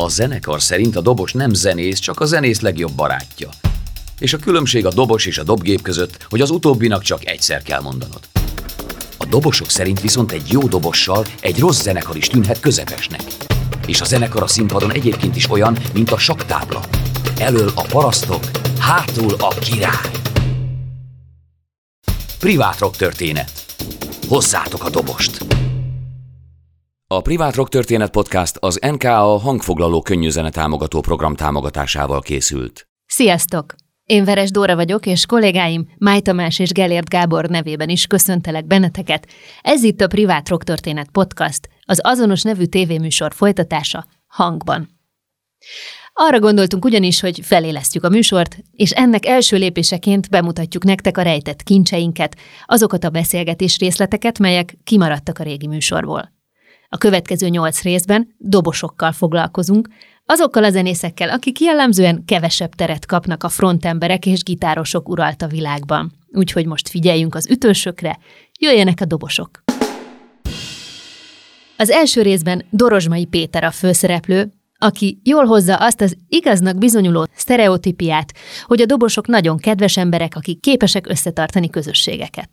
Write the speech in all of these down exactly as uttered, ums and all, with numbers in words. A zenekar szerint a dobos nem zenész, csak a zenész legjobb barátja. És a különbség a dobos és a dobgép között, hogy az utóbbinak csak egyszer kell mondanod. A dobosok szerint viszont egy jó dobossal egy rossz zenekar is tűnhet közepesnek. És a zenekar a színpadon egyébként is olyan, mint a saktábla. Elől a parasztok, hátul a király. Privát rock történet. Hozzátok a dobost! A Privát Rock Történet Podcast az en ká á hangfoglaló könnyűzene támogató program támogatásával készült. Sziasztok! Én Veres Dóra vagyok, és kollégáim Máj Tamás és Gellért Gábor nevében is köszöntelek benneteket. Ez itt a Privát Rock Történet Podcast, az azonos nevű tévéműsor folytatása hangban. Arra gondoltunk ugyanis, hogy felélesztjük a műsort, és ennek első lépéseként bemutatjuk nektek a rejtett kincseinket, azokat a beszélgetés részleteket, melyek kimaradtak a régi műsorból. A következő nyolc részben dobosokkal foglalkozunk, azokkal a zenészekkel, akik jellemzően kevesebb teret kapnak a frontemberek és gitárosok uralta világban. Úgyhogy most figyeljünk az ütősökre, jöjjenek a dobosok! Az első részben Dorozsmai Péter a főszereplő, aki jól hozza azt az igaznak bizonyuló sztereotípiát, hogy a dobosok nagyon kedves emberek, akik képesek összetartani közösségeket.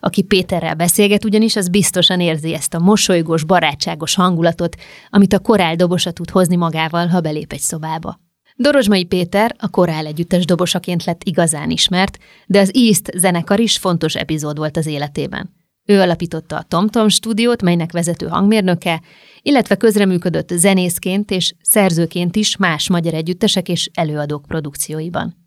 Aki Péterrel beszélget, ugyanis az biztosan érzi ezt a mosolygós, barátságos hangulatot, amit a Korál dobosa tud hozni magával, ha belép egy szobába. Dorozsmai Péter a Korál együttes dobosaként lett igazán ismert, de az Ízt zenekar is fontos epizód volt az életében. Ő alapította a TomTom stúdiót, melynek vezető hangmérnöke, illetve közreműködött zenészként és szerzőként is más magyar együttesek és előadók produkcióiban.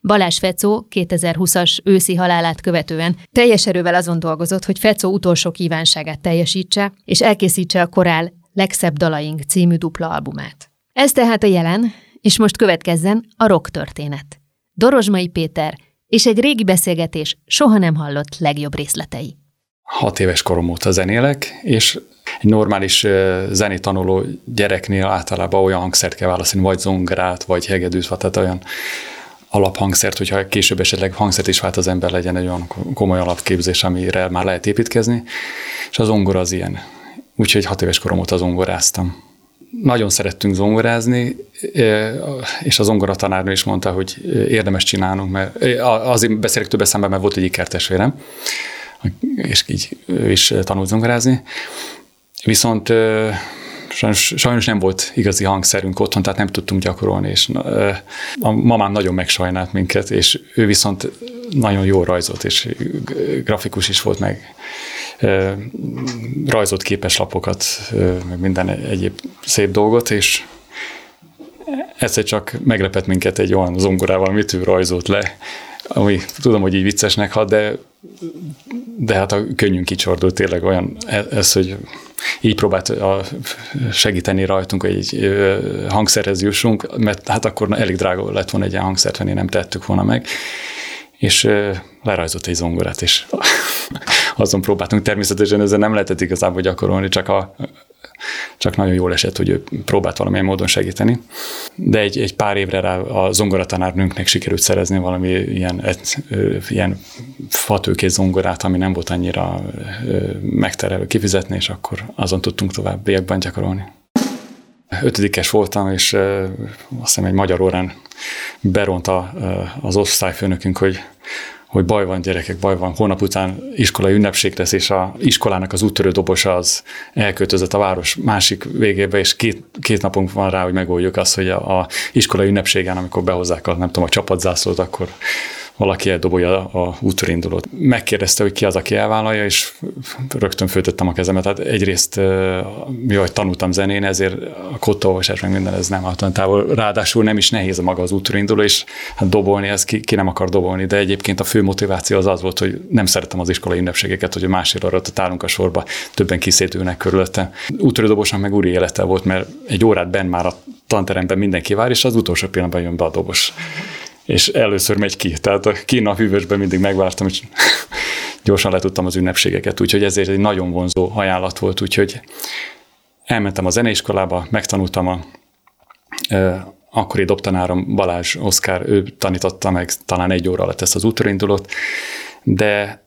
Balázs Fecó kétezer-húszas őszi halálát követően teljes erővel azon dolgozott, hogy Fecó utolsó kívánságát teljesítse, és elkészítse a Korál Legszebb Dalaink című dupla albumát. Ez tehát a jelen, és most következzen a rock történet. Dorozsmai Péter és egy régi beszélgetés soha nem hallott legjobb részletei. Hat éves korom óta zenélek, és egy normális zenét tanuló gyereknél általában olyan hangszert kell választani, vagy zongorát, vagy hegedűt, tehát olyan alaphangszert, hogyha később esetleg hangszert is vált az ember, legyen egy olyan komoly alapképzés, amire már lehet építkezni, és a zongora az ilyen. Úgyhogy hat éves korom óta zongoráztam. Nagyon szerettünk zongorázni, és a zongoratanárnő is mondta, hogy érdemes csinálnunk, mert azért beszélek több eszembe, mert volt egy ikertestvérem, és így ő is tanult zongorázni. Viszont Sajnos, sajnos nem volt igazi hangszerünk otthon, tehát nem tudtunk gyakorolni, és a mamám nagyon megsajnált minket, és ő viszont nagyon jól rajzolt, és grafikus is volt, meg rajzolt képeslapokat, meg minden egyéb szép dolgot, és egyszer csak meglepett minket egy olyan zongorával, amit ő rajzolt le, ami tudom, hogy így viccesnek hat, de, de hát a könnyünk kicsordult tényleg olyan ez, hogy így próbált a segíteni rajtunk, hogy egy hangszerhez jussunk, mert hát akkor elég drága lett volna egy ilyen hangszert venni, nem tettük volna meg, és lerajzott egy zongorát, és azon próbáltunk. Természetesen ezzel nem lehetett igazából gyakorolni, csak, a, csak nagyon jól esett, hogy ő próbált valamilyen módon segíteni. De egy, egy pár évre rá a zongoratanárnőnknek sikerült szerezni valami ilyen, et, ilyen fatőkés zongorát, ami nem volt annyira megterelő kifizetni, és akkor azon tudtunk továbbiakban gyakorolni. Ötödikes voltam, és azt hiszem egy magyar órán beront a, az osztályfőnökünk, hogy hogy baj van, gyerekek, baj van, hónap után iskolai ünnepség lesz, és az iskolának az úttörő dobosa az elköltözött a város másik végébe, és két, két napunk van rá, hogy megoldjuk azt, hogy az iskolai ünnepségen, amikor behozzák a, nem tudom, a csapatzászlót, akkor valaki eldobolja az úttörő indulót. Megkérdezte, hogy ki az, aki elvállalja, és rögtön föltöttem a kezemet. Tehát egyrészt, mivel tanultam zenén, ezért a kódolvasás meg minden, ez nem általán távol. Ráadásul nem is nehéz maga az úttörő induló, és hát dobolni, ez ki, ki nem akar dobolni, de egyébként a fő motiváció az az volt, hogy nem szerettem az iskolai ünnepségeket, hogy másért arra állunk a sorba, többen kiszétülnek körülöttem. Úttörő dobosan meg úri élete volt, mert egy órát benn már a tanteremben mindenki vár, és az utolsó pillanatban jön be a dobos. És először megy ki, tehát a kínap hűvösben mindig megvártam, és gyorsan letudtam az ünnepségeket, úgyhogy ezért egy nagyon vonzó ajánlat volt, úgyhogy elmentem a zeneiskolába, megtanultam a e, akkori dobtanárom Balázs Oszkár, ő tanította meg talán egy óra alatt ezt az útraindulót, de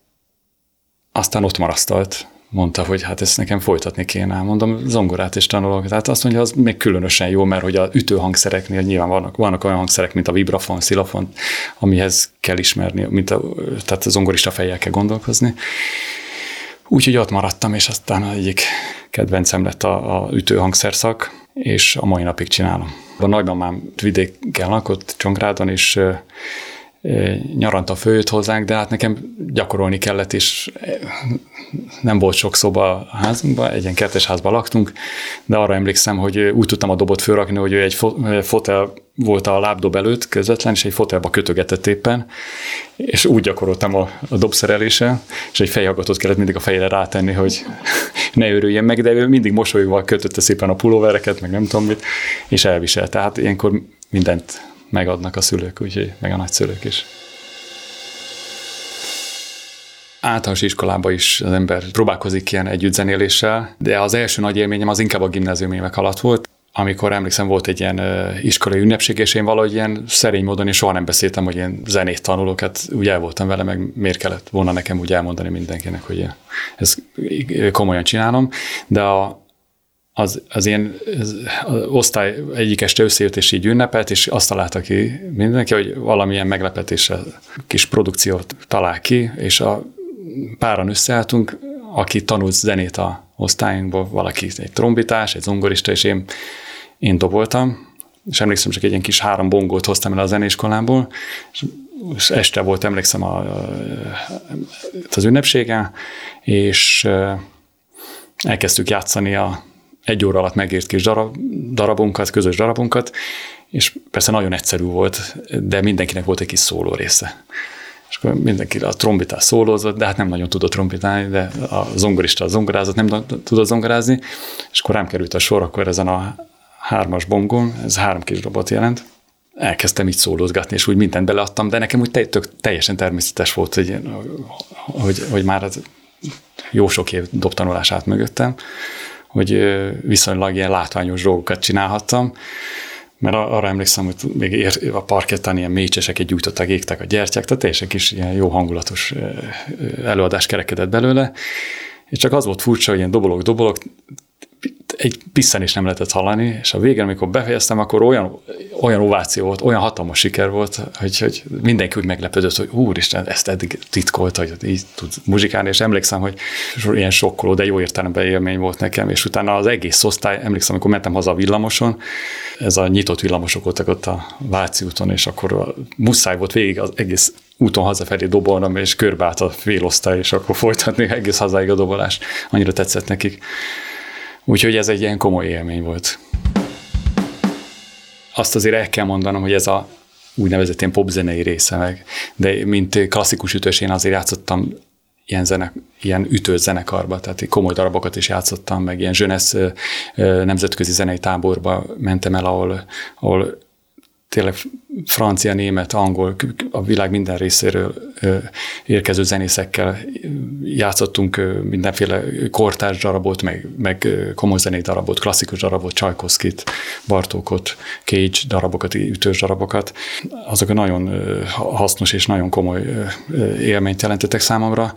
aztán ott marasztalt, mondta, hogy hát ezt nekem folytatni kéne. Mondom, zongorát is tanulok. Tehát azt mondja, az még különösen jó, mert hogy a ütőhangszereknél nyilván vannak, vannak olyan hangszerek, mint a vibrafon, szilafon, amihez kell ismerni, mint a, tehát a zongorista fejjel kell gondolkozni. Úgyhogy ott maradtam, és aztán egyik kedvencem lett a, a ütőhangszerszak, és a mai napig csinálom. A nagymamám vidéken lakott, Csongrádon, és nyaranta följött hozzánk, de hát nekem gyakorolni kellett, és nem volt sok szoba a házunkban, egy ilyen kertes házban laktunk, de arra emlékszem, hogy úgy tudtam a dobot fölrakni, hogy ő egy fotel volt a lábdob előtt közvetlen, és egy fotelba kötögetett éppen, és úgy gyakoroltam a, a dobszereléssel, és egy fejhallgatót kellett mindig a fejére rátenni, hogy ne örüljen meg, de ő mindig mosolyogva kötötte szépen a pulóvereket, meg nem tudom mit, és elviselte. Tehát ilyenkor mindent megadnak a szülők, úgyhogy meg a nagyszülők is. Általános iskolában is az ember próbálkozik ilyen együttzenéléssel, de az első nagy élményem az inkább a gimnázium évek alatt volt, amikor emlékszem, volt egy ilyen iskolai ünnepség, és én valahogy ilyen szerény módon én soha nem beszéltem, hogy én zenét tanulok, hát úgy el voltam vele, meg miért kellett volna nekem úgy elmondani mindenkinek, hogy én ezt komolyan csinálom, de a Az, az ilyen az osztály egyik este összejött, és így ünnepelt, és azt találta ki mindenki, hogy valamilyen meglepetéssel kis produkciót talál ki, és a páran összeálltunk, aki tanult zenét a osztályunkból, valaki egy trombitás, egy zongorista, és én, én doboltam, és emlékszem, csak egy ilyen kis három bongót hoztam el a zenéiskolából, és és este volt, emlékszem, a, az ünnepségen, és elkezdtük játszani a egy óra alatt megírt kis darab, darabunkat, közös darabunkat, és persze nagyon egyszerű volt, de mindenkinek volt egy kis szóló része. És akkor mindenki a trombitás szólózott, de hát nem nagyon tudott trombitálni, de a zongorista a zongorázott, nem tudott zongorázni, és akkor rám került a sor, akkor ezen a hármas bongón, ez három kis dobot jelent, elkezdtem így szólózgatni, és úgy mindent beleadtam, de nekem úgy te, tök, teljesen természetes volt, hogy, hogy, hogy már az jó sok év dobtanulás át mögöttem, hogy viszonylag ilyen látványos dolgokat csinálhattam, mert arra emlékszem, hogy még a parkettán ilyen mécseseket gyújtottak, égtek a gyertyák, tehát teljesen kis ilyen jó hangulatos előadás kerekedett belőle, és csak az volt furcsa, hogy ilyen dobolok, dobolok, egy piszenést nem lehetett hallani, és a végén, amikor befejeztem, akkor olyan, olyan ováció volt, olyan hatalmas siker volt, hogy, hogy mindenki úgy meglepődött, hogy úristen, ezt eddig titkolt, hogy így tud muzsikálni, és emlékszem, hogy ilyen sokkoló, de jó értelemben élmény volt nekem, és utána az egész osztály, emlékszem, amikor mentem haza a villamoson, ez a nyitott villamosok voltak ott a Váci úton, és akkor muszáj volt végig az egész úton hazafelé dobolnom, és körbeállt a fél osztály, és akkor folytatni egész hazáig a dobolást, annyira tetszett nekik. Úgyhogy ez egy ilyen komoly élmény volt. Azt azért el kell mondanom, hogy ez a úgynevezett ilyen popzenei része meg, de mint klasszikus ütős én azért játszottam ilyen, zene, ilyen ütős zenekarba, tehát komoly darabokat is játszottam, meg ilyen zsönesz nemzetközi zenei táborba mentem el, ahol, ahol tényleg francia, német, angol, a világ minden részéről érkező zenészekkel játszottunk mindenféle kortárs darabot, meg, meg komoly zenei darabot, klasszikus darabot, Csajkoszkit, Bartókot, Cage darabokat, ütős darabokat. Azok nagyon hasznos és nagyon komoly élményt jelentettek számomra.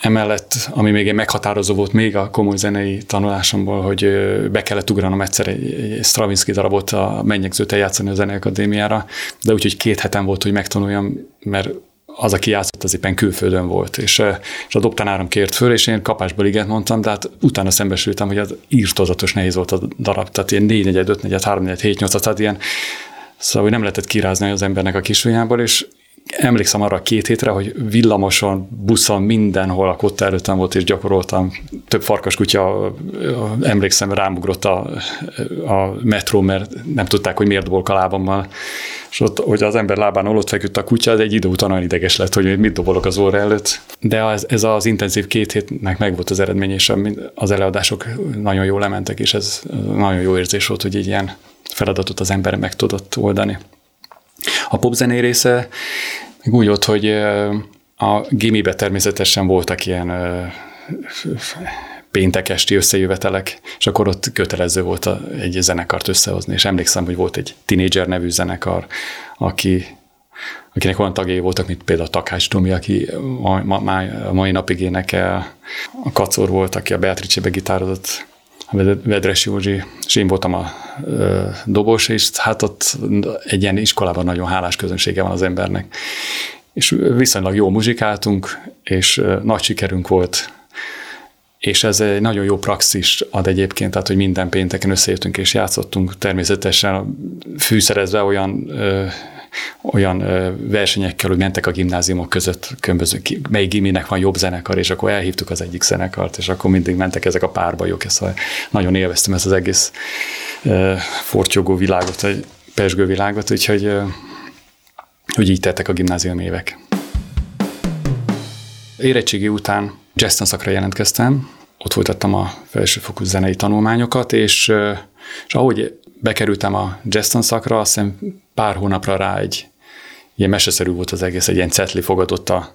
Emellett, ami még meghatározó volt még a komoly zenei tanulásomból, hogy be kellett ugranom egyszer egy Stravinsky darabot a mennyegzőt eljátszani a Zeneakadémiára, de úgyhogy két heten volt, hogy megtanuljam, mert az, aki játszott, az éppen külföldön volt, és, és a dobtanárom kért föl, és én kapásból igent mondtam, de hát utána szembesültem, hogy az írtózatos nehéz volt a darab, tehát ilyen négy negyed, öt negyed, három negyed, hét nyolc, tehát ilyen, szóval hogy nem lehetett kirázni az embernek a kisujjából, és emlékszem arra két hétre, hogy villamoson, buszon, mindenhol a kotta előttem volt, és gyakoroltam. Több farkaskutya, emlékszem, rámugrott a, a metró, mert nem tudták, hogy miért dobolok a lábammal. És ott, hogy az ember lábán ott feküdt a kutya, de egy idő után olyan ideges lett, hogy mit dobolok az óra előtt. De ez, ez az intenzív két hétnek megvolt az eredmény, és az előadások nagyon jól lementek, és ez nagyon jó érzés volt, hogy így ilyen feladatot az ember meg tudott oldani. A popzené része meg úgy volt, hogy a gimibe természetesen voltak ilyen péntek esti összejövetelek, és akkor ott kötelező volt egy zenekart összehozni, és emlékszem, hogy volt egy Teenager nevű zenekar, aki akinek olyan tagjai voltak, mint például Takács Domi, aki ma, ma, a mai napig énekel, a Kacor volt, aki a Beatrice-be gitározott, a Vedres Józsi, és én voltam a ö, dobos, és hát ott egy ilyen iskolában nagyon hálás közönsége van az embernek. És viszonylag jó muzsikáltunk, és nagy sikerünk volt, és ez egy nagyon jó praxis ad egyébként, tehát hogy minden pénteken összejöttünk és játszottunk, természetesen fűszerezve olyan, ö, olyan ö, versenyekkel, hogy mentek a gimnáziumok között, különböző, melyik giminek van jobb zenekar, és akkor elhívtuk az egyik zenekart, és akkor mindig mentek ezek a párbajok, ezt a, nagyon élveztem ezt az egész ö, fortyogó világot, vagy pezsgő világot, úgyhogy ö, hogy így tettek a gimnázium évek. Érettségi után jazz tanszakra jelentkeztem, ott folytattam a felsőfokú zenei tanulmányokat, és, és ahogy bekerültem a jazz tanszakra, azt hiszem pár hónapra rá egy ilyen meseszerű volt az egész, egy ilyen cetli fogadott a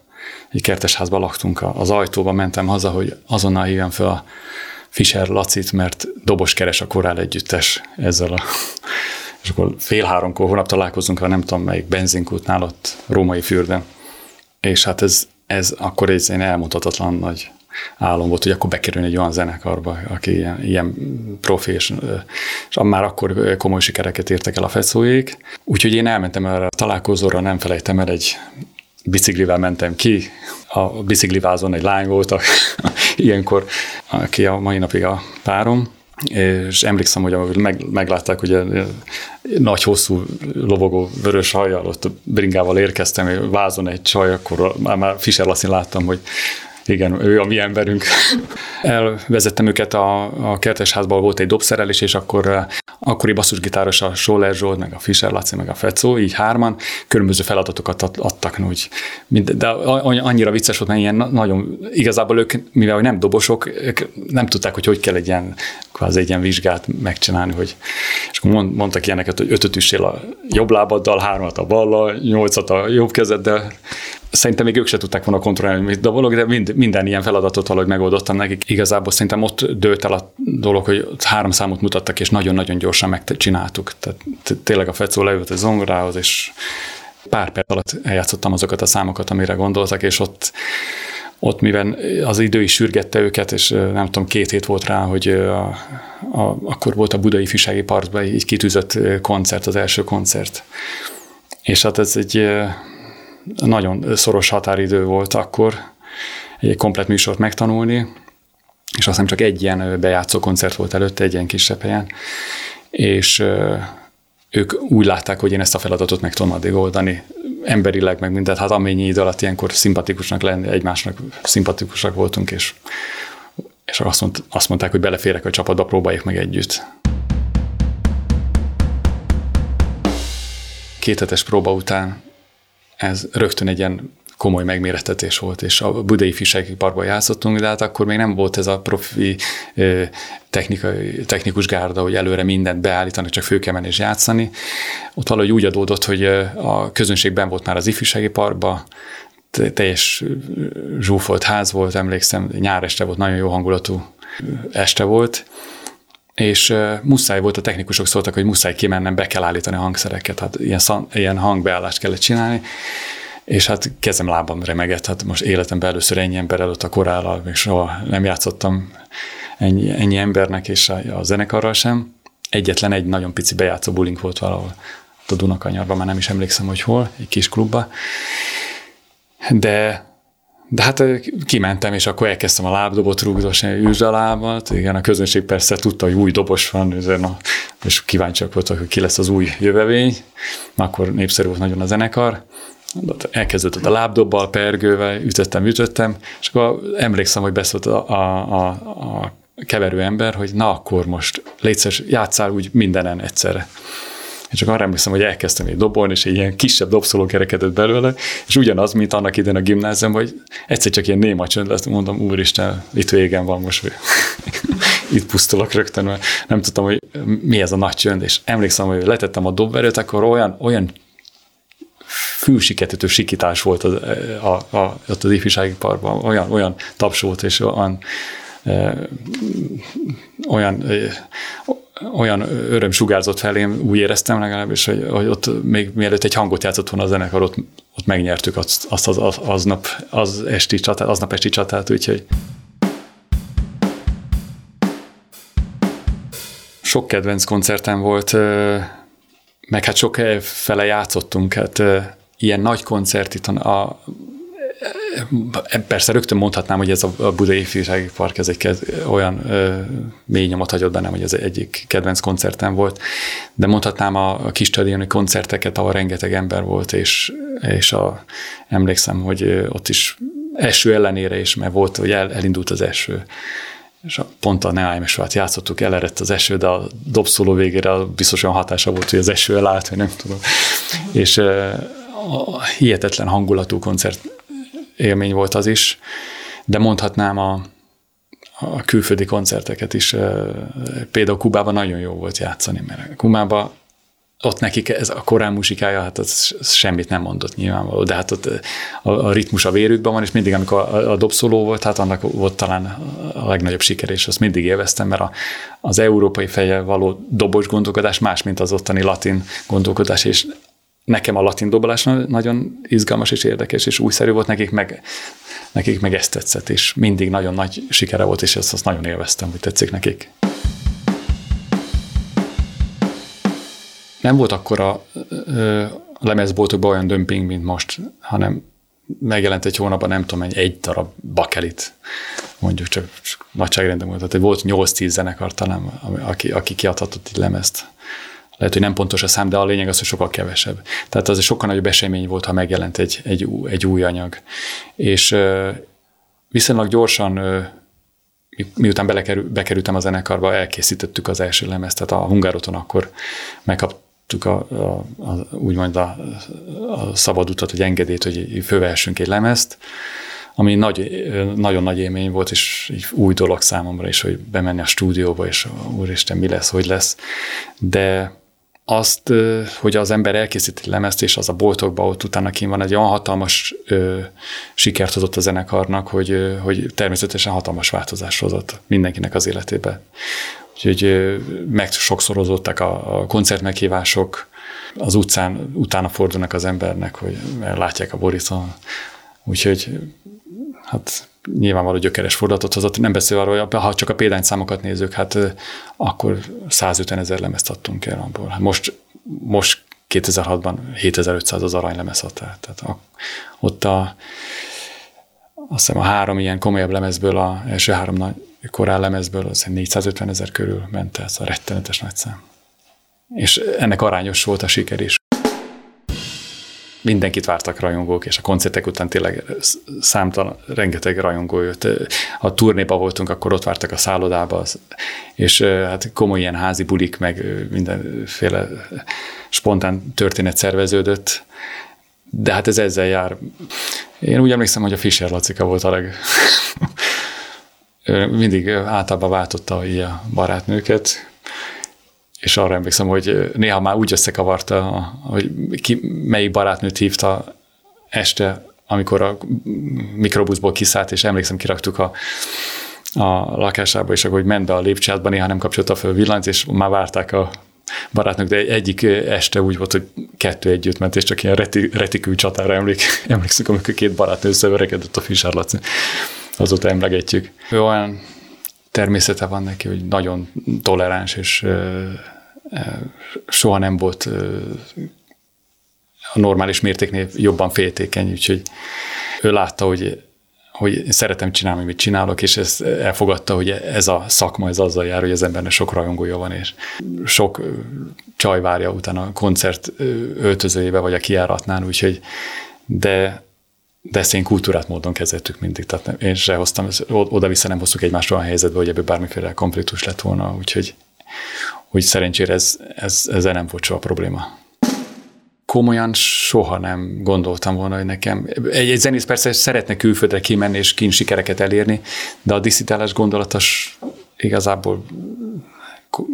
egy kertesházba laktunk, az ajtóba mentem haza, hogy azonnal hívjam fel a Fischer Lacit, mert dobos keres a Korál együttes ezzel a... És akkor fél háromkor holnap találkozunk, ha nem tudom melyik benzinkútnál ott római fürdőn. És hát ez, ez akkor egy elmondhatatlan nagy álom volt, hogy akkor bekerülni egy olyan zenekarba, aki ilyen, ilyen profi, és, és már akkor komoly sikereket értek el a Fecóék. Úgyhogy én elmentem erre a találkozóra, nem felejtem el, egy biciklivel mentem ki, a biciklivázon egy lány volt, ilyenkor, aki a mai napig a párom, és emlékszem, hogy meg, meglátták, hogy nagy, hosszú, lobogó, vörös hajjal, ott bringával érkeztem, és vázon egy csaj, akkor már, már Fischer Lacin láttam, hogy igen, ő a mi emberünk. Elvezettem őket a, a kertesházban, volt egy dobszerelés, és akkor akkori basszusgitáros a Scholler Zsolt, meg a Fischer Laci, meg a Fecó, így hárman különböző feladatokat adtak. Úgy. De annyira vicces volt, mert ilyen nagyon, igazából ők, mivel nem dobosok, ők nem tudták, hogy hogy kell egy ilyen, kvázi egy ilyen vizsgát megcsinálni, hogy, és akkor mondtak ilyeneket, hogy ötöt üssél a jobb lábaddal, hármat a ballal, nyolcat a jobb kezeddel. Szerintem még ők se tudták volna kontrollálni, mit dobolok, de mind, minden ilyen feladatot valahogy megoldottam nekik. Igazából szerintem ott dőlt el a dolog, hogy három számot mutattak, és nagyon-nagyon gyorsan megcsináltuk. Tehát tényleg a Fecó leült a zongorához, és pár perc alatt eljátszottam azokat a számokat, amire gondoltak, és ott, ott mivel az idő is sürgette őket, és nem tudom, két hét volt rá, hogy a, a, akkor volt a Budai Ifjúsági Parkban így kitűzött koncert, az első koncert. És hát ez egy... nagyon szoros határidő volt akkor egy komplett műsort megtanulni, és aztán csak egy ilyen bejátszó koncert volt előtte, egy ilyen kisebb helyen, és ők úgy látták, hogy én ezt a feladatot meg tudom addig oldani, emberileg meg mindent, hát amennyi idő alatt ilyenkor szimpatikusnak lenni, egymásnak szimpatikusak voltunk, és, és azt, mond, azt mondták, hogy beleférek a csapatba, próbáljuk meg együtt. Két hetes próba után ez rögtön egy ilyen komoly megmérettetés volt, és a Budai Ifjúsági Parkban játszottunk, de hát akkor még nem volt ez a profi technikai, technikus gárda, hogy előre mindent beállítanak, csak fő kell menni és játszani. Ott valahogy úgy adódott, hogy a közönségben volt már az Ifjúsági Parkban, teljes zsúfolt ház volt, emlékszem, nyár este volt, nagyon jó hangulatú este volt, és muszáj volt, a technikusok szóltak, hogy muszáj kimennem, be kell állítani a hangszereket, hát ilyen, szan, ilyen hangbeállást kellett csinálni, és hát kezem lábam remegett, hát most életemben először ennyi ember előtt a Korállal, még soha nem játszottam ennyi, ennyi embernek, és a, a zenekarral sem. Egyetlen egy nagyon pici bejátszó bulink volt valahol a Dunakanyarban, már nem is emlékszem, hogy hol, egy kis klubba, de... De hát kimentem, és akkor elkezdtem a lábdobot rúgdosni, üsd a lábat. Igen, a közönség persze tudta, hogy új dobos van, és kíváncsiak voltak, hogy ki lesz az új jövevény. Akkor népszerű volt nagyon a zenekar. Elkezdődött a lábdobbal, pergővel, ütöttem, ütöttem, és akkor emlékszem, hogy beszólt a, a, a keverő ember, hogy na akkor most létszeres, játsszál úgy mindenen egyszerre. Én csak arra emlékszem, hogy elkezdtem így dobolni, és egy ilyen kisebb dobszoló kerekedett belőle, és ugyanaz, mint annak idején a gimnáziumban, hogy egyszer csak ilyen néma csönd lesz, mondom, úristen, itt végem van most, itt pusztulok rögtön, mert nem tudtam, hogy mi ez a nagy csönd, és emlékszem, hogy letettem a dobverőt, akkor olyan, olyan fülsiketítő sikítás volt az, a, a, ott az Ifjúsági Parkban, olyan, olyan taps volt, és olyan, e, olyan e, olyan öröm sugárzott felém, úgy éreztem legalábbis, hogy, hogy ott még mielőtt egy hangot játszott volna a zenekar, ott, ott megnyertük azt, azt az, az, aznap, az esti csatát, aznap esti csatát, úgyhogy sok kedvenc koncertem volt, meg hát sok fele játszottunk, hát ilyen nagy koncert itt a persze rögtön mondhatnám, hogy ez a Budai Ifjúsági Park, ez egy olyan ö, mély nyomot hagyott bennem, hogy ez egyik kedvenc koncertem volt, de mondhatnám a, a kis stadioni koncerteket, ahol rengeteg ember volt, és, és a, emlékszem, hogy ott is eső ellenére is, mert volt, hogy el, elindult az eső, és a, pont a Ne állj meg sohát játszottuk, elerett az eső, de a dobszóló végére biztos olyan hatása volt, hogy az eső elállt, vagy nem tudom. És ö, a hihetetlen hangulatú koncert élmény volt az is, de mondhatnám a, a külföldi koncerteket is. Például Kubában nagyon jó volt játszani, mert Kubában ott nekik ez a korál muzsikája, hát az semmit nem mondott nyilvánvaló, de hát ott a, a ritmus a vérükben van, és mindig, amikor a, a dobszóló volt, hát annak volt talán a legnagyobb siker, és azt mindig élveztem, mert a, az európai fejjel való dobos gondolkodás más, mint az ottani latin gondolkodás, és nekem a latin dobolás nagyon izgalmas és érdekes, és újszerű volt, nekik meg, nekik meg ezt tetszett, és mindig nagyon nagy sikere volt, és ezt azt nagyon élveztem, hogy tetszik nekik. Nem volt akkor a lemezboltokban olyan dömping, mint most, hanem megjelent egy hónapban, nem tudom, egy, egy darab bakelit, mondjuk csak, csak nagyságrendben volt, tehát volt nyolc-tíz zenekar talán, aki, aki kiadhatott egy lemezt. Lehet, hogy nem pontos a szám, de a lényeg az, hogy sokkal kevesebb. Tehát az egy sokkal nagyobb esemény volt, ha megjelent egy, egy, egy új anyag. És viszonylag gyorsan, miután belekerül, bekerültem a zenekarba, elkészítettük az első lemezt. Tehát a Hungaroton akkor megkaptuk a, a, a, úgymond a, a szabad utat, hogy engedélyt, hogy fővehessünk egy lemezt, ami nagy, nagyon nagy élmény volt, és egy új dolog számomra is, hogy bemenni a stúdióba, és úristen, mi lesz, hogy lesz. De azt, hogy az ember elkészít egy lemezt, és az a boltokban ott utána kint van, egy olyan hatalmas ö, sikert hozott a zenekarnak, hogy, ö, hogy természetesen hatalmas változás hozott mindenkinek az életébe. Úgyhogy ö, meg sokszorozottak a, a koncertmeghívások, az utcán utána fordulnak az embernek, hogy látják a Boriton. Úgyhogy hát nyilvánvaló gyökeres fordulatot hozott, nem beszél arról, hogy ha csak a példányszámokat nézzük, hát akkor százötvenezer lemezt adtunk el abból. Hát most, most kétezer-hatban hétezer-ötszáz az aranylemez adta. Tehát a, ott a, azt hiszem a három ilyen komolyabb lemezből, a első három nagy korál lemezből az négyszázötvenezer körül ment, ez a rettenetes nagy szám. És ennek arányos volt a siker is. Mindenkit vártak rajongók, és a koncertek után tényleg számtalan, rengeteg rajongó jött. Ha turnéba voltunk, akkor ott vártak a szállodába, és hát komoly ilyen házi bulik, meg mindenféle spontán történet szerveződött, de hát ez ezzel jár. Én úgy emlékszem, hogy a Fischer Lacika volt a leg... mindig általában váltotta így a barátnőket, és arra emlékszem, hogy néha már úgy összekavarta, hogy ki, melyik barátnőt hívta este, amikor a mikrobuszból kiszállt, és emlékszem, kiraktuk a, a lakásába, és akkor, hogy ment be a lépcsőházba, néha nem kapcsolta fel a villanyt, és már várták a barátnők, de egyik este úgy volt, hogy kettő együtt ment, és csak ilyen reti, retikű csatára emlék, emlékszünk, amikor két barátnő összeverekedett a Fischer Laci. Azóta emlegetjük. Ő olyan természete van neki, hogy nagyon toleráns, és soha nem volt a normális mértéknél jobban féltékeny, úgyhogy ő látta, hogy, hogy szeretem csinálni, mit csinálok, és ezt elfogadta, hogy ez a szakma, ez azzal jár, hogy az embernek sok rajongója van, és sok csaj várja utána a koncert öltözőjébe, vagy a kijáratnál, úgyhogy de de ezt én kultúrát módon kezeltük mindig, tehát nem, én se hoztam, oda-vissza nem hoztuk egymást olyan helyzetbe, hogy ebből bármiféle konfliktus lett volna, úgyhogy úgy szerencsére ez, ez, ezzel nem volt soha probléma. Komolyan soha nem gondoltam volna, hogy nekem, egy, egy zenész persze szeretne külföldre kimenni és kín sikereket elérni, de a diszitálás gondolatos igazából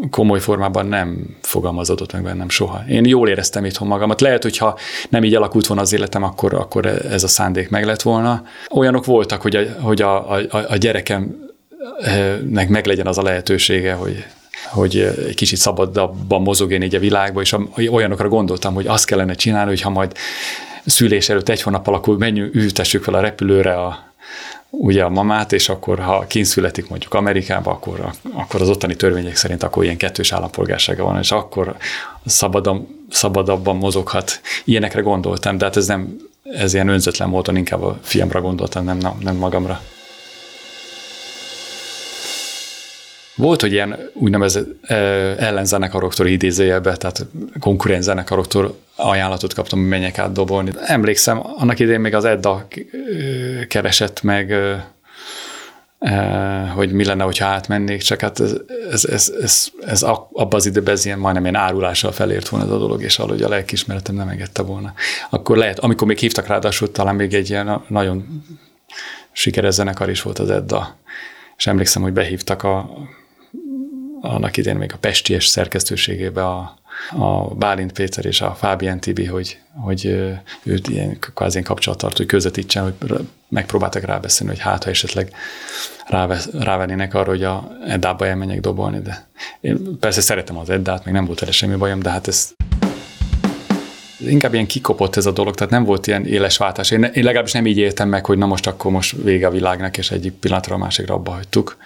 komoly formában nem fogalmazódott meg bennem soha. Én jól éreztem itthon magamat. Lehet, hogyha nem így alakult volna az életem, akkor, akkor ez a szándék meg lett volna. Olyanok voltak, hogy a, hogy a, a, a gyerekemnek meglegyen az a lehetősége, hogy hogy egy kicsit szabadabban mozog én így a világban, és olyanokra gondoltam, hogy azt kellene csinálni, hogyha majd szülés előtt egy hónappal, akkor menjünk, ültessük fel a repülőre a ugye a mamát, és akkor, ha kínszületik mondjuk Amerikába, akkor, akkor az ottani törvények szerint akkor ilyen kettős állampolgársága van, és akkor szabadon, szabadabban mozoghat. Ilyenekre gondoltam, de hát ez nem, ez ilyen önzetlen módon inkább a fiamra gondoltam, nem, nem magamra. Volt, hogy ilyen úgynevezett ellenzenekaroktól idézőjelben, tehát konkurens zenekaroktól ajánlatot kaptam, hogy menjek át dobolni. Emlékszem, annak idején még az Edda keresett meg, hogy mi lenne, hogyha átmennék, csak hát ez, ez, ez, ez, ez abban az időben ez ilyen, majdnem ilyen árulással felért volna ez a dolog, és ahogy a lelkiismeretem nem engedte volna. Akkor lehet, amikor még hívtak ráadásul, talán még egy ilyen nagyon sikeres zenekar is volt az Edda. És emlékszem, hogy behívtak a annak idén még a Pesti Est szerkesztőségébe a, a Bálint Péter és a Fábián Tibi, hogy, hogy őt ilyen kvázi kapcsolattartó közvetítsen, hogy megpróbáltak rábeszélni, hogy hát, ha esetleg rávesz, rávennének arra, hogy a Eddába elmenjek dobolni, de én persze szeretem az Eddát, még nem volt erre semmi bajom, de hát ez inkább ilyen kikopott ez a dolog, tehát nem volt ilyen éles váltás. Én, én legalábbis nem így éltem meg, hogy na most akkor most vége a világnak, és egyik pillanatra a másikra abba hagytuk.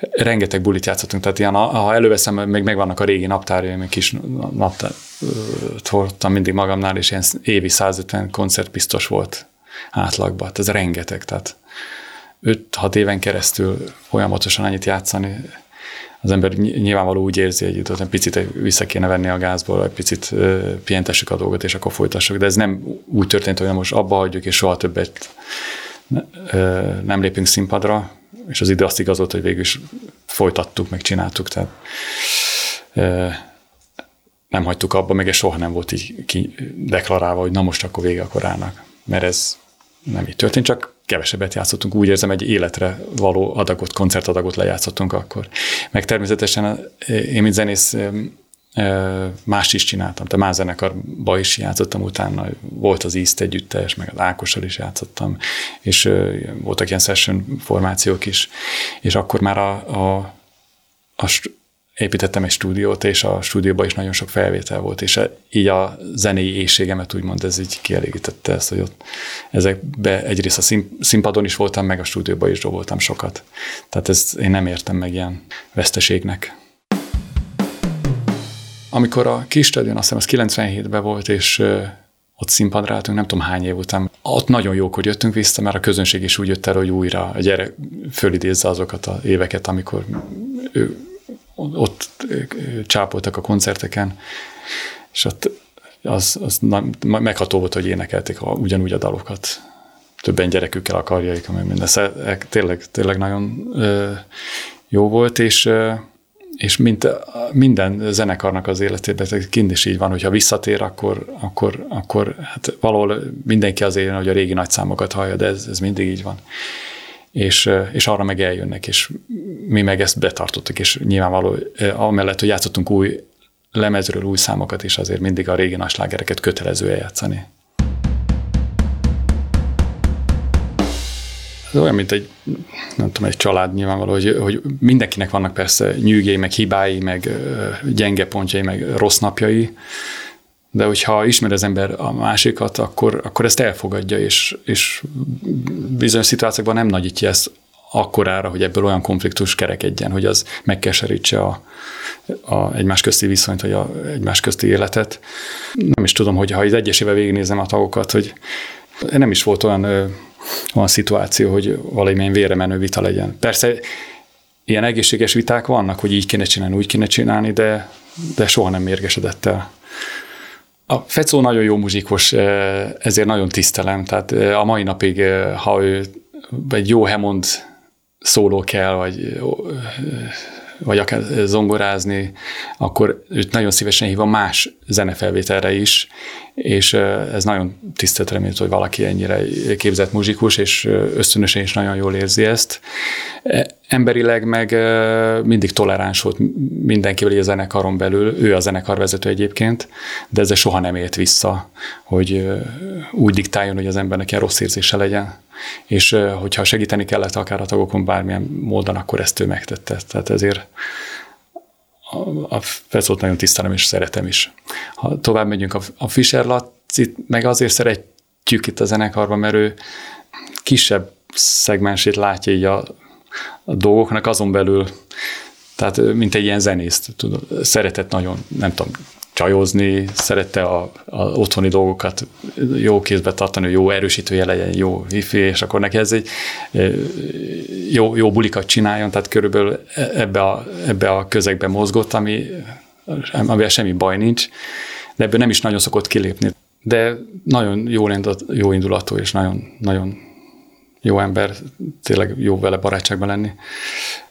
Rengeteg bulit játszottunk, tehát ilyen, ha előveszem, még megvannak a régi naptárjaim, egy kis naptárt hordtam mindig magamnál, és ilyen évi százötven koncert biztos volt átlagban. Ez rengeteg, tehát öt-hat éven keresztül folyamatosan annyit játszani, az ember nyilvánvaló úgy érzi egy időt, hogy picit vissza kéne venni a gázból, egy picit pihentessük a dolgot, és akkor folytassuk. De ez nem úgy történt, hogy most abba hagyjuk, és soha többet nem lépünk színpadra, és az idő azt igazolt, hogy végül is folytattuk, meg csináltuk. Tehát nem hagytuk abba, meg és soha nem volt így deklarálva, hogy na most akkor vége a Korálnak. Mert ez nem így történt, csak kevesebbet játszottunk, úgy érzem, egy életre való adagot, koncertadagot lejátszottunk akkor. Meg természetesen én, mint zenész, más is csináltam, tehát más zenekarba is játszottam utána, volt az Ízt együttes, meg az Ákossal is játszottam, és voltak ilyen session formációk is, és akkor már a, a, a építettem egy stúdiót, és a stúdióban is nagyon sok felvétel volt, és így a zenei éjségemet úgymond ez így kielégítette ezt, hogy ott ezekbe egyrészt a színpadon is voltam, meg a stúdióban is doboltam sokat. Tehát ezt én nem értem meg ilyen veszteségnek. Amikor a kis stadion, azt hiszem, az kilencvenhétben volt, és ott színpadra álltunk, nem tudom hány év után. Ott nagyon jókor jöttünk vissza, mert a közönség is úgy jött el, hogy újra a gyerek fölidézze azokat az éveket, amikor ő ott csápoltak a koncerteken, és ott az, az megható volt, hogy énekelték a, ugyanúgy a dalokat. Többen gyerekükkel, a karjaikkel, meg minden. Szóval tényleg, tényleg nagyon jó volt, és, és mint minden zenekarnak az életében, kint is így van, hogyha visszatér, akkor, akkor, akkor hát valahol mindenki az éljen, hogy a régi nagyszámokat hallja, de ez, ez mindig így van. És, és arra meg eljönnek, és mi meg ezt betartottuk, és nyilvánvaló, amellett, hogy játszottunk új lemezről új számokat, és azért mindig a régi nagy slágereket kötelező eljátszani. Ez olyan, mint egy, nem tudom, egy család nyilvánvaló, hogy, hogy mindenkinek vannak persze nyűgei, meg hibái, meg gyenge pontjai, meg rossz napjai, de hogyha ismer az ember a másikat, akkor, akkor ezt elfogadja, és, és bizonyos szituációkban nem nagyítja ezt akkorára, hogy ebből olyan konfliktus kerekedjen, hogy az megkeserítse a, a egymás közti viszonyt, vagy a egymás közti életet. Nem is tudom, hogy ha az egyesével végignézem a tagokat, hogy nem is volt olyan, olyan szituáció, hogy valamilyen véremenő vita legyen. Persze ilyen egészséges viták vannak, hogy így kéne csinálni, úgy kéne csinálni, de, de soha nem mérgesedett el. A Fecó nagyon jó muzsikus, ezért nagyon tisztelem, tehát a mai napig, ha ő egy jó hemond szóló kell, vagy, vagy akár zongorázni, akkor őt nagyon szívesen hív a más zenefelvételre is, és ez nagyon tiszteletre méltó, hogy valaki ennyire képzett muzsikus, és ösztönösen is nagyon jól érzi ezt. Emberileg meg mindig toleráns volt mindenkivel a zenekaron belül, ő a zenekarvezető egyébként, de ezzel soha nem élt vissza, hogy úgy diktáljon, hogy az embernek ilyen rossz érzése legyen, és hogyha segíteni kellett akár a tagokon bármilyen módon, akkor ezt ő megtette. Tehát ezért a Fecót nagyon tisztelem és szeretem is. Ha tovább megyünk, a Fischer Lacit meg azért szeretjük itt a zenekarban, mert ő kisebb szegmensét látja így a, a dolgoknak azon belül, tehát mint egy ilyen zenészt, szeretett nagyon, nem tudom, csajozni, szerette az otthoni dolgokat jó kézbe tartani, jó erősítője legyen, jó wifi, és akkor neki ez egy jó, jó bulikat csináljon, tehát körülbelül ebbe a, ebbe a közegbe mozgott, ami, amivel semmi baj nincs, de ebből nem is nagyon szokott kilépni. De nagyon jó, jó indulatú, és nagyon, nagyon jó ember, tényleg jó vele barátságban lenni.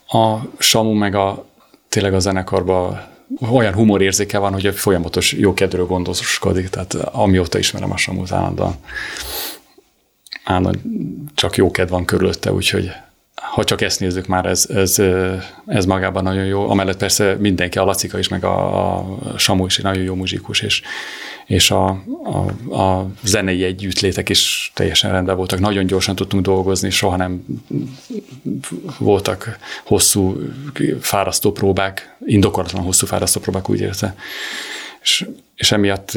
A Samu meg a, tényleg a zenekarban olyan humorérzéke van, hogy folyamatos jókedvről gondoskodik, tehát amióta ismerem a Samut, állandóan, állandóan csak jókedv van körülötte, úgyhogy ha csak ezt nézzük már, ez, ez, ez magában nagyon jó. Amellett persze mindenki, a Lacika is, meg a, a Samu is nagyon jó muzsikus, és, és a, a, a zenei együttlétek is teljesen rendben voltak. Nagyon gyorsan tudtunk dolgozni, soha nem voltak hosszú, fárasztó próbák, indokolatlan hosszú fárasztó próbák, úgy érte. És, és emiatt,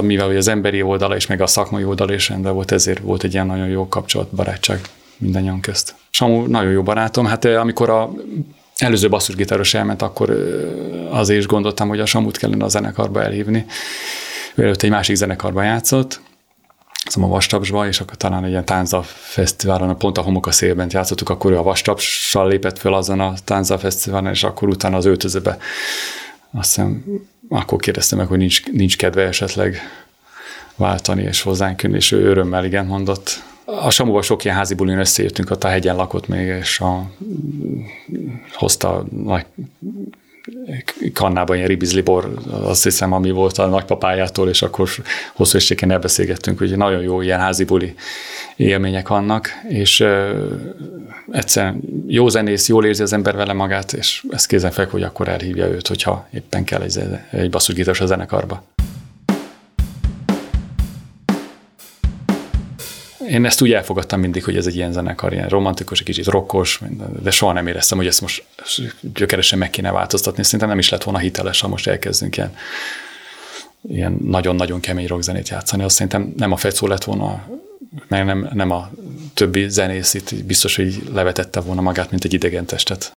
mivel az emberi oldala és meg a szakmai oldala is rendben volt, ezért volt egy ilyen nagyon jó kapcsolat, barátság mindannyian közt. Samu nagyon jó barátom, hát amikor a előző basszusgitáros elment, akkor azért is gondoltam, hogy a Samut kellene a zenekarba elhívni. Előtt egy másik zenekarba játszott, szóval a Vastapsba, és akkor talán egy ilyen tánza fesztiválon, pont a Homok a szélben játszottuk, akkor ő a Vastapssal lépett föl azon a tánza fesztiválon, és akkor utána az Öltözőbe. Azt hiszem, akkor kérdeztem meg, hogy nincs, nincs kedve esetleg váltani és hozzánk jönni, és ő örömmel igen mondott. A Samuval sok ilyen házi bulin összeértünk, ott a hegyen lakott még, és a, hozta nagy kannában ilyen ribizlibor, azt hiszem, ami volt a nagypapájától, és akkor hosszú estéken elbeszélgettünk, hogy nagyon jó ilyen házi buli élmények vannak, és ö, egyszerűen jó zenész, jól érzi az ember vele magát, és ez kézenfekvő, hogy akkor elhívja őt, hogyha éppen kell egy, egy basszusgitáros a zenekarba. Én ezt úgy elfogadtam mindig, hogy ez egy ilyen zenekar, ilyen romantikus, egy kicsit rockos, de soha nem éreztem, hogy ezt most gyökeresen meg kéne változtatni. Szerintem nem is lett volna hiteles, ha most elkezdünk ilyen, ilyen nagyon-nagyon kemény rockzenét játszani. Azt szerintem nem a Fecó lett volna, meg nem, nem a többi zenész itt biztos, hogy levetette volna magát, mint egy idegen testet.